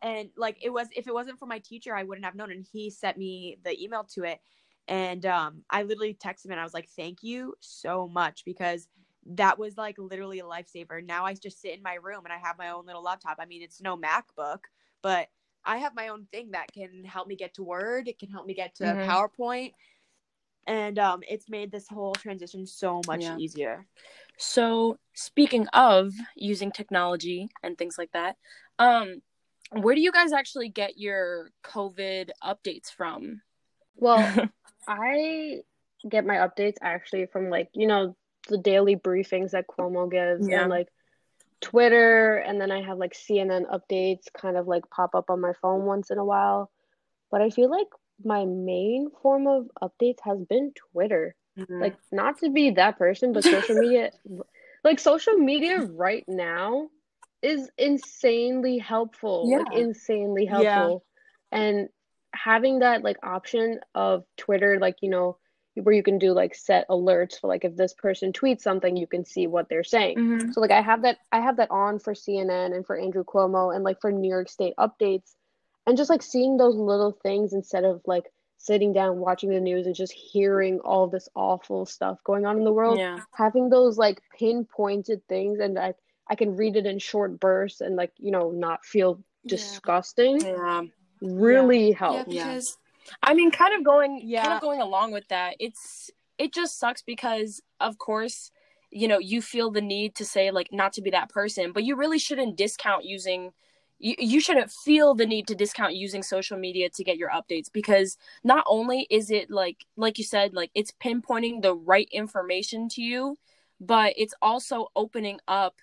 And, like, it was, if it wasn't for my teacher, I wouldn't have known. And he sent me the email to it. And um, I literally texted him and I was like, thank you so much, because that was, like, literally a lifesaver. Now I just sit in my room and I have my own little laptop. I mean, it's no MacBook, but I have my own thing that can help me get to Word. It can help me get to mm-hmm. PowerPoint. And um, it's made this whole transition so much yeah. easier. So, speaking of using technology and things like that, um, where do you guys actually get your COVID updates from? Well, I get my updates actually from, like, you know, the daily briefings that Cuomo gives yeah. and, like, Twitter, and then I have, like, C N N updates kind of, like, pop up on my phone once in a while. But I feel like my main form of updates has been Twitter. Mm-hmm. Like, not to be that person, but social media, like, social media right now is insanely helpful. Yeah. Like, insanely helpful. Yeah. And having that, like, option of Twitter, like, you know, where you can do, like, set alerts for, like, if this person tweets something, you can see what they're saying. Mm-hmm. So, like, I have that, I have that on for C N N and for Andrew Cuomo and, like, for New York State updates. And just, like, seeing those little things instead of, like, sitting down, watching the news and just hearing all this awful stuff going on in the world, yeah. having those, like, pinpointed things, and I, I can read it in short bursts and, like, you know, not feel disgusting yeah. really yeah. helps. Yeah, because I mean, kind of going, yeah. kind of going along with that, it's, it just sucks because, of course, you know, you feel the need to say, like, not to be that person, but you really shouldn't discount using, you, you shouldn't feel the need to discount using social media to get your updates, because not only is it, like, like you said, like, it's pinpointing the right information to you, but it's also opening up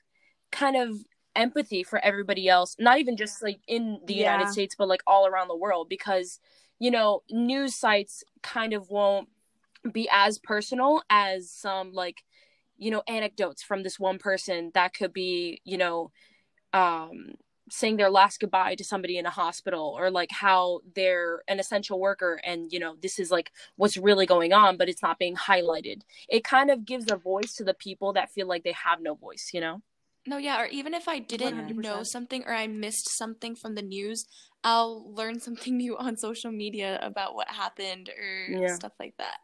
kind of empathy for everybody else, not even just, like, in the yeah. United States, but, like, all around the world, because, you know, news sites kind of won't be as personal as some, like, you know, anecdotes from this one person that could be, you know, um, saying their last goodbye to somebody in a hospital, or, like, how they're an essential worker and, you know, this is, like, what's really going on, but it's not being highlighted. It kind of gives a voice to the people that feel like they have no voice, you know? No, yeah, or even if I didn't one hundred percent know something, or I missed something from the news, I'll learn something new on social media about what happened or yeah. stuff like that.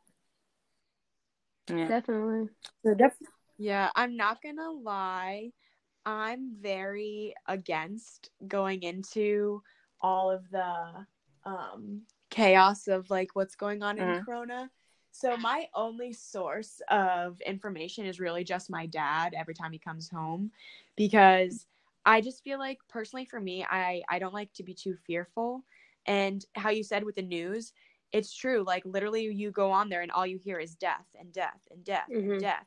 Yeah. Definitely. So def- yeah, I'm not going to lie. I'm very against going into all of the um, chaos of, like, what's going on mm-hmm. in Corona. So my only source of information is really just my dad every time he comes home, because I just feel like, personally for me, I, I don't like to be too fearful. And how you said with the news, it's true. Like, literally you go on there and all you hear is death and death and death mm-hmm. and death.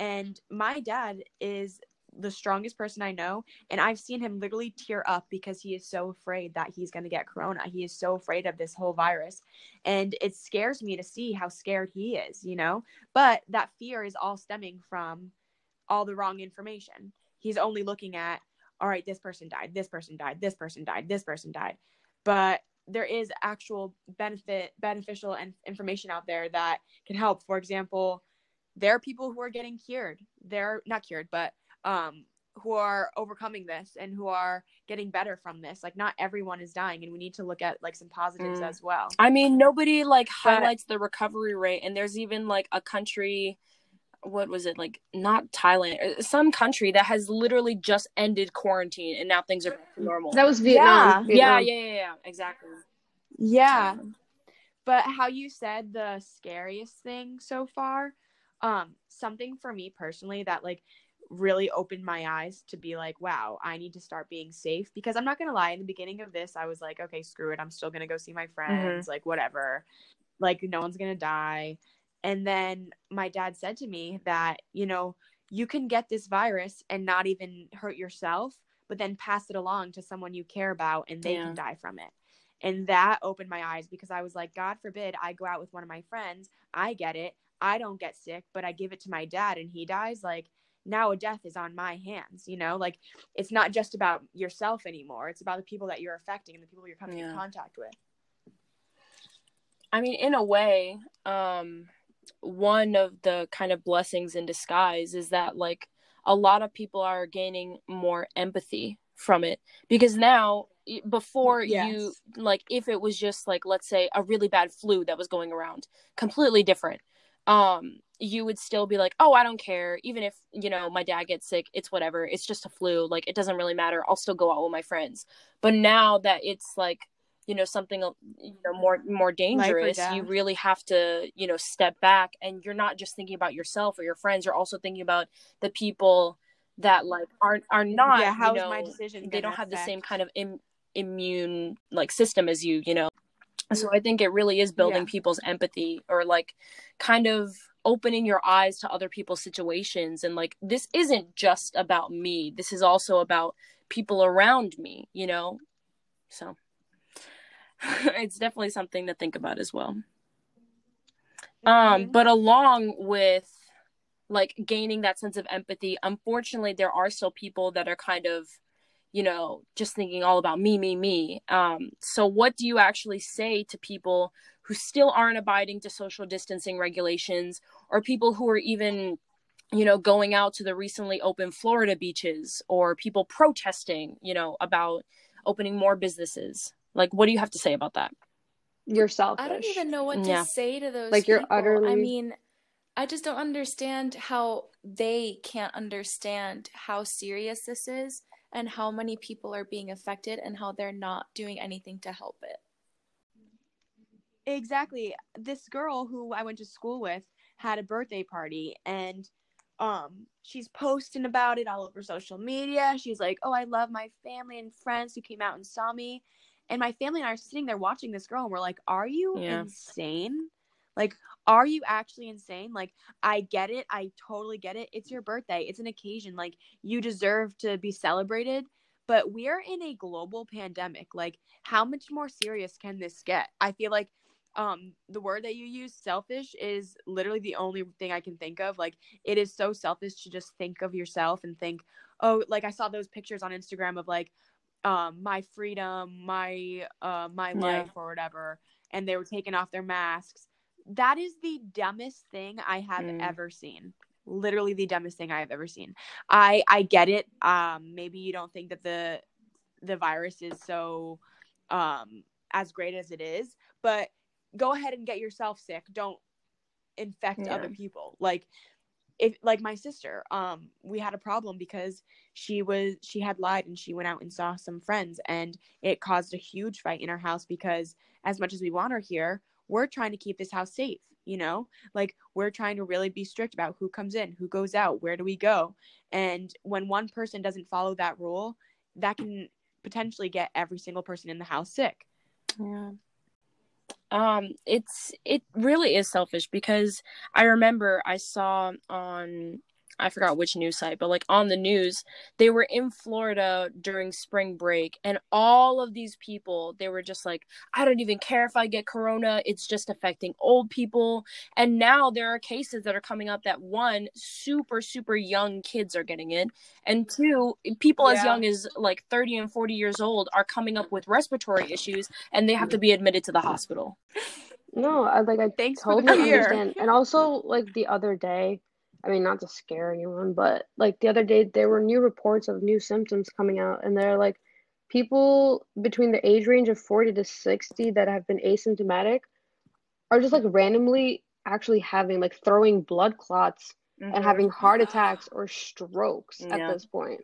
And my dad is the strongest person I know. And I've seen him literally tear up because he is so afraid that he's going to get Corona. He is so afraid of this whole virus. And it scares me to see how scared he is, you know, but that fear is all stemming from all the wrong information. He's only looking at, all right, this person died, this person died, this person died, this person died. But there is actual benefit, beneficial and information out there that can help. For example, there are people who are getting cured. They're not cured, but Um, who are overcoming this and who are getting better from this. Like, not everyone is dying, and we need to look at, like, some positives mm. as well. I mean, nobody, like, highlights but, the recovery rate, and there's even, like, a country, what was it, like, not Thailand, some country that has literally just ended quarantine, and now things are normal. That was Vietnam. Yeah, Vietnam. yeah, yeah, yeah, yeah, exactly. Yeah, um, but how you said the scariest thing so far, um, something for me personally that, like, really opened my eyes to be like, wow, I need to start being safe, because I'm not gonna lie, in the beginning of this I was like, okay, screw it, I'm still gonna go see my friends, mm-hmm. like, whatever, like, no one's gonna die. And then my dad said to me that, you know, you can get this virus and not even hurt yourself, but then pass it along to someone you care about and they yeah. can die from it. And that opened my eyes, because I was like, God forbid I go out with one of my friends, I get it, I don't get sick, but I give it to my dad and he dies. Like, now a death is on my hands, you know, like, it's not just about yourself anymore. It's about the people that you're affecting and the people you're coming yeah. in contact with. I mean, in a way, um, one of the kind of blessings in disguise is that, like, a lot of people are gaining more empathy from it, because now before yes. you, like, if it was just like, let's say a really bad flu that was going around, completely different, um you would still be like, oh, I don't care, even if, you know, my dad gets sick, it's whatever, it's just a flu, like, it doesn't really matter, I'll still go out with my friends. But now that it's like, you know, something, you know, more more dangerous, you really have to, you know, step back, and you're not just thinking about yourself or your friends, you're also thinking about the people that, like, aren't are not yeah, how's you know, my decision they don't affect? Have the same kind of im- immune like system as you, you know. So I think it really is building yeah. people's empathy, or like kind of opening your eyes to other people's situations, and like, this isn't just about me, this is also about people around me, you know. So it's definitely something to think about as well. Um, but along with like gaining that sense of empathy, unfortunately, there are still people that are kind of, you know, just thinking all about me, me, me. Um, so what do you actually say to people who still aren't abiding to social distancing regulations, or people who are even, you know, going out to the recently opened Florida beaches, or people protesting, you know, about opening more businesses? Like, what do you have to say about that? You're selfish. I don't even know what to yeah. say to those like, people. You're utterly... I mean, I just don't understand how they can't understand how serious this is, and how many people are being affected, and how they're not doing anything to help it. Exactly. This girl who I went to school with had a birthday party, and um, she's posting about it all over social media. She's like, oh, I love my family and friends who came out and saw me. And my family and I are sitting there watching this girl, and we're like, are you yeah. insane? Like, are you actually insane? Like, I get it. I totally get it. It's your birthday. It's an occasion. Like, you deserve to be celebrated. But we are in a global pandemic. Like, how much more serious can this get? I feel like um, the word that you use, selfish, is literally the only thing I can think of. Like, it is so selfish to just think of yourself and think, oh, like, I saw those pictures on Instagram of, like, Um, my freedom, my uh, my life, yeah. or whatever, and they were taking off their masks. That is the dumbest thing I have mm. ever seen. Literally the dumbest thing I have ever seen. I, I get it. Um, maybe you don't think that the the virus is so um, as great as it is, but go ahead and get yourself sick. Don't infect yeah. other people. Like. If, like my sister, um, we had a problem because she was she had lied and she went out and saw some friends, and it caused a huge fight in our house because as much as we want her here, we're trying to keep this house safe, you know, like we're trying to really be strict about who comes in, who goes out, where do we go. And when one person doesn't follow that rule, that can potentially get every single person in the house sick. Yeah. Um, it's, it really is selfish because I remember I saw on, I forgot which news site, but like on the news, they were in Florida during spring break, and all of these people, they were just like, I don't even care if I get corona, it's just affecting old people. And now there are cases that are coming up that one, super, super young kids are getting it. And two, people yeah. as young as like thirty and forty years old are coming up with respiratory issues, and they have to be admitted to the hospital. No, I like, I Thanks totally understand. And also like the other day, I mean, not to scare anyone, but like the other day, there were new reports of new symptoms coming out, and they're like people between the age range of forty to sixty that have been asymptomatic are just like randomly actually having like throwing blood clots mm-hmm. and having heart attacks or strokes yeah. at this point.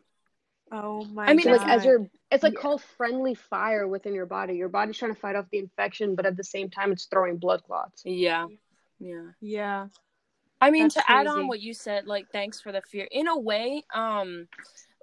Oh my! I mean, God. Like as your, it's like yeah. called friendly fire within your body. Your body's trying to fight off the infection, but at the same time, it's throwing blood clots. Yeah, yeah, yeah. I mean, That's to crazy. Add on what you said, like, thanks for the fear. In a way, um,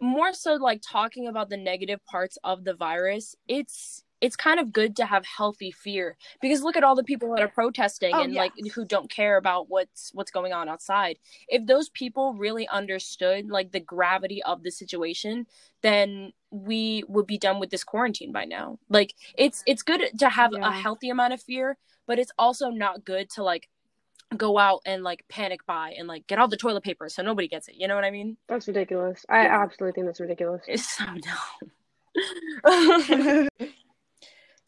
more so, like, talking about the negative parts of the virus, it's it's kind of good to have healthy fear. Because look at all the people that are protesting oh, and, yeah. like, who don't care about what's what's going on outside. If those people really understood, like, the gravity of the situation, then we would be done with this quarantine by now. Like, it's, it's good to have yeah. a healthy amount of fear, but it's also not good to, like, go out and like panic buy and like get all the toilet paper so nobody gets it. You know what I mean? That's ridiculous. I absolutely think that's ridiculous. It's so dumb.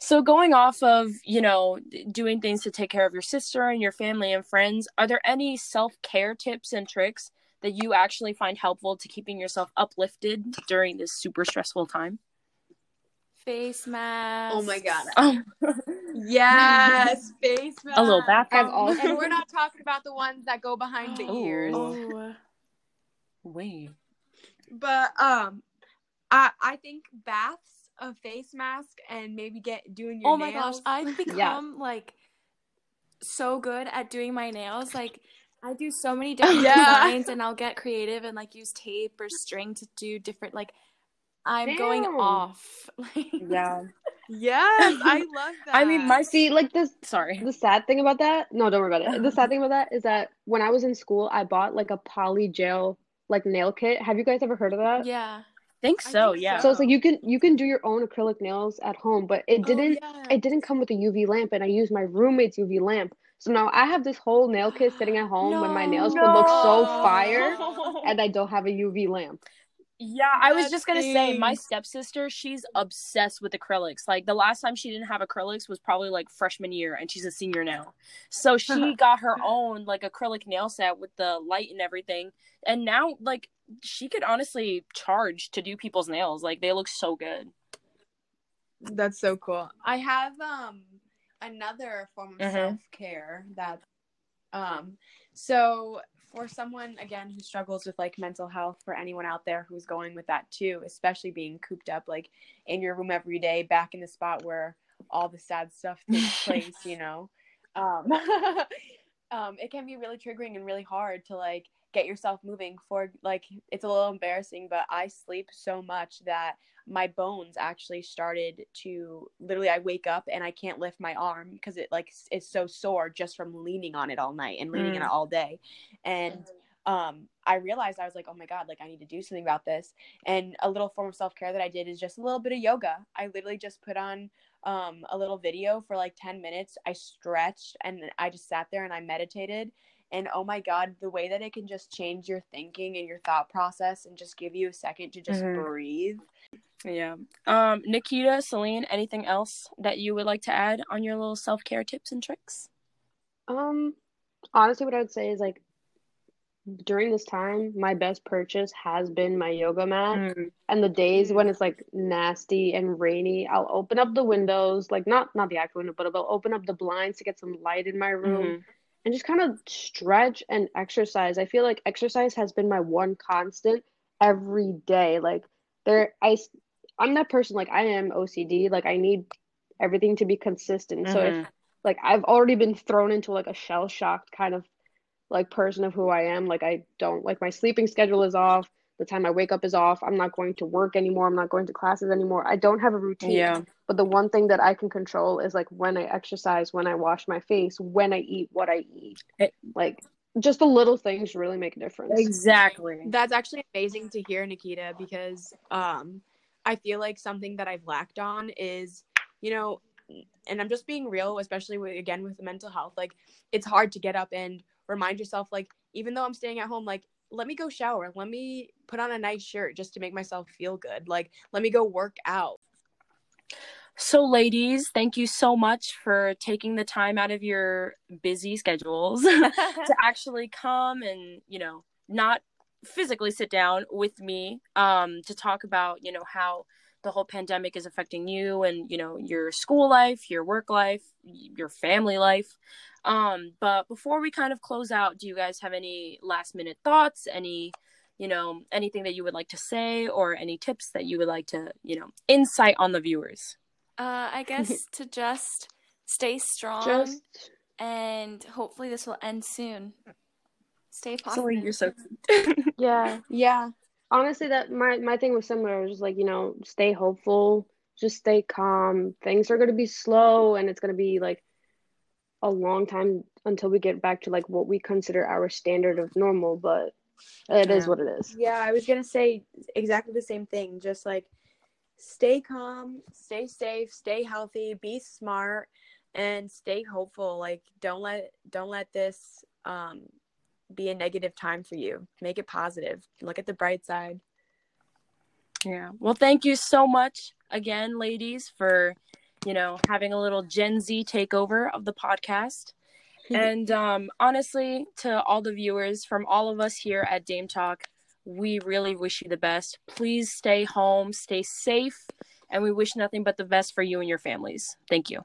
So going off of, you know, doing things to take care of your sister and your family and friends, are there any self-care tips and tricks that you actually find helpful to keeping yourself uplifted during this super stressful time? Face mask. Oh my god. Oh. Yes, face mask. A little bath. And we're not talking about the ones that go behind the oh. ears. Oh. Wait. But um, I I think baths, a face mask, and maybe get doing your. Oh my nails. Gosh, I've become yeah. like so good at doing my nails. Like I do so many different yeah. designs, and I'll get creative and like use tape or string to do different like. I'm Damn. Going off. yeah. Yes, I love that. I mean, my see, like this. Sorry. The sad thing about that. No, don't worry about it. The sad thing about that is that when I was in school, I bought like a poly gel like nail kit. Have you guys ever heard of that? Yeah. I think so. I think yeah. So. so it's like you can you can do your own acrylic nails at home, but it didn't oh, yeah. it didn't come with a U V lamp, and I used my roommate's U V lamp. So now I have this whole nail kit sitting at home no, when my nails no. would look so fire, and I don't have a U V lamp. Yeah, I was that just gonna thing. say, my stepsister, she's obsessed with acrylics. Like, the last time she didn't have acrylics was probably, like, freshman year, and she's a senior now. So she got her own, like, acrylic nail set with the light and everything. And now, like, she could honestly charge to do people's nails. Like, they look so good. That's so cool. I have um another form of mm-hmm. self-care that, um, so... for someone, again, who struggles with, like, mental health, for anyone out there who's going with that, too, especially being cooped up, like, in your room every day, back in the spot where all the sad stuff takes place, you know, um, um, it can be really triggering and really hard to, like, get yourself moving for, like, it's a little embarrassing, but I sleep so much that my bones actually started to, literally, I wake up and I can't lift my arm because it, like, it's so sore just from leaning on it all night and leaning mm. on it all day. And um, I realized, I was like, oh my God, like, I need to do something about this. And a little form of self-care that I did is just a little bit of yoga. I literally just put on um, a little video for, like, ten minutes. I stretched and I just sat there and I meditated. And oh my God, the way that it can just change your thinking and your thought process and just give you a second to just mm-hmm. breathe. Yeah. Um, Nikita, Celine, anything else that you would like to add on your little self-care tips and tricks? Um, honestly, what I would say is, like, during this time, my best purchase has been my yoga mat. Mm-hmm. And the days when it's, like, nasty and rainy, I'll open up the windows, like, not, not the actual window, but I'll open up the blinds to get some light in my room. Mm-hmm. And just kind of stretch and exercise. I feel like exercise has been my one constant every day. Like, there, I, I'm that person, like, I am O C D. Like, I need everything to be consistent. Mm-hmm. So, if, like, I've already been thrown into, like, a shell-shocked kind of, like, person of who I am. Like, I don't, like, my sleeping schedule is off. The time I wake up is off. I'm not going to work anymore. I'm not going to classes anymore. I don't have a routine. Yeah. But the one thing that I can control is, like, when I exercise, when I wash my face, when I eat what I eat. It, like, just the little things really make a difference. Exactly. That's actually amazing to hear, Nikita, because um, I feel like something that I've lacked on is, you know, and I'm just being real, especially with, again, with mental health. Like, it's hard to get up and remind yourself, like, even though I'm staying at home, like, let me go shower. Let me put on a nice shirt just to make myself feel good. Like, let me go work out. So, ladies, thank you so much for taking the time out of your busy schedules to actually come and, you know, not physically sit down with me um, to talk about, you know, how the whole pandemic is affecting you and, you know, your school life, your work life, your family life. Um, but before we kind of close out, do you guys have any last minute thoughts, any, you know, anything that you would like to say or any tips that you would like to, you know, insight on the viewers? Uh, I guess to just stay strong just... and hopefully this will end soon. Stay positive. Sorry, you're so cute. Yeah. Yeah. Honestly, that my, my thing was similar. I was just like, you know, stay hopeful, just stay calm. Things are going to be slow and it's going to be like a long time until we get back to like what we consider our standard of normal, but it yeah. is what it is. Yeah, I was going to say exactly the same thing. Just like stay calm, stay safe, stay healthy, be smart, and stay hopeful. Like don't let don't let this um be a negative time for you. Make it positive. Look at the bright side. Yeah. Well, thank you so much again, ladies, for you know, having a little Gen Z takeover of the podcast. And um, honestly, to all the viewers, from all of us here at Dame Talk, we really wish you the best. Please stay home, stay safe, and we wish nothing but the best for you and your families. Thank you.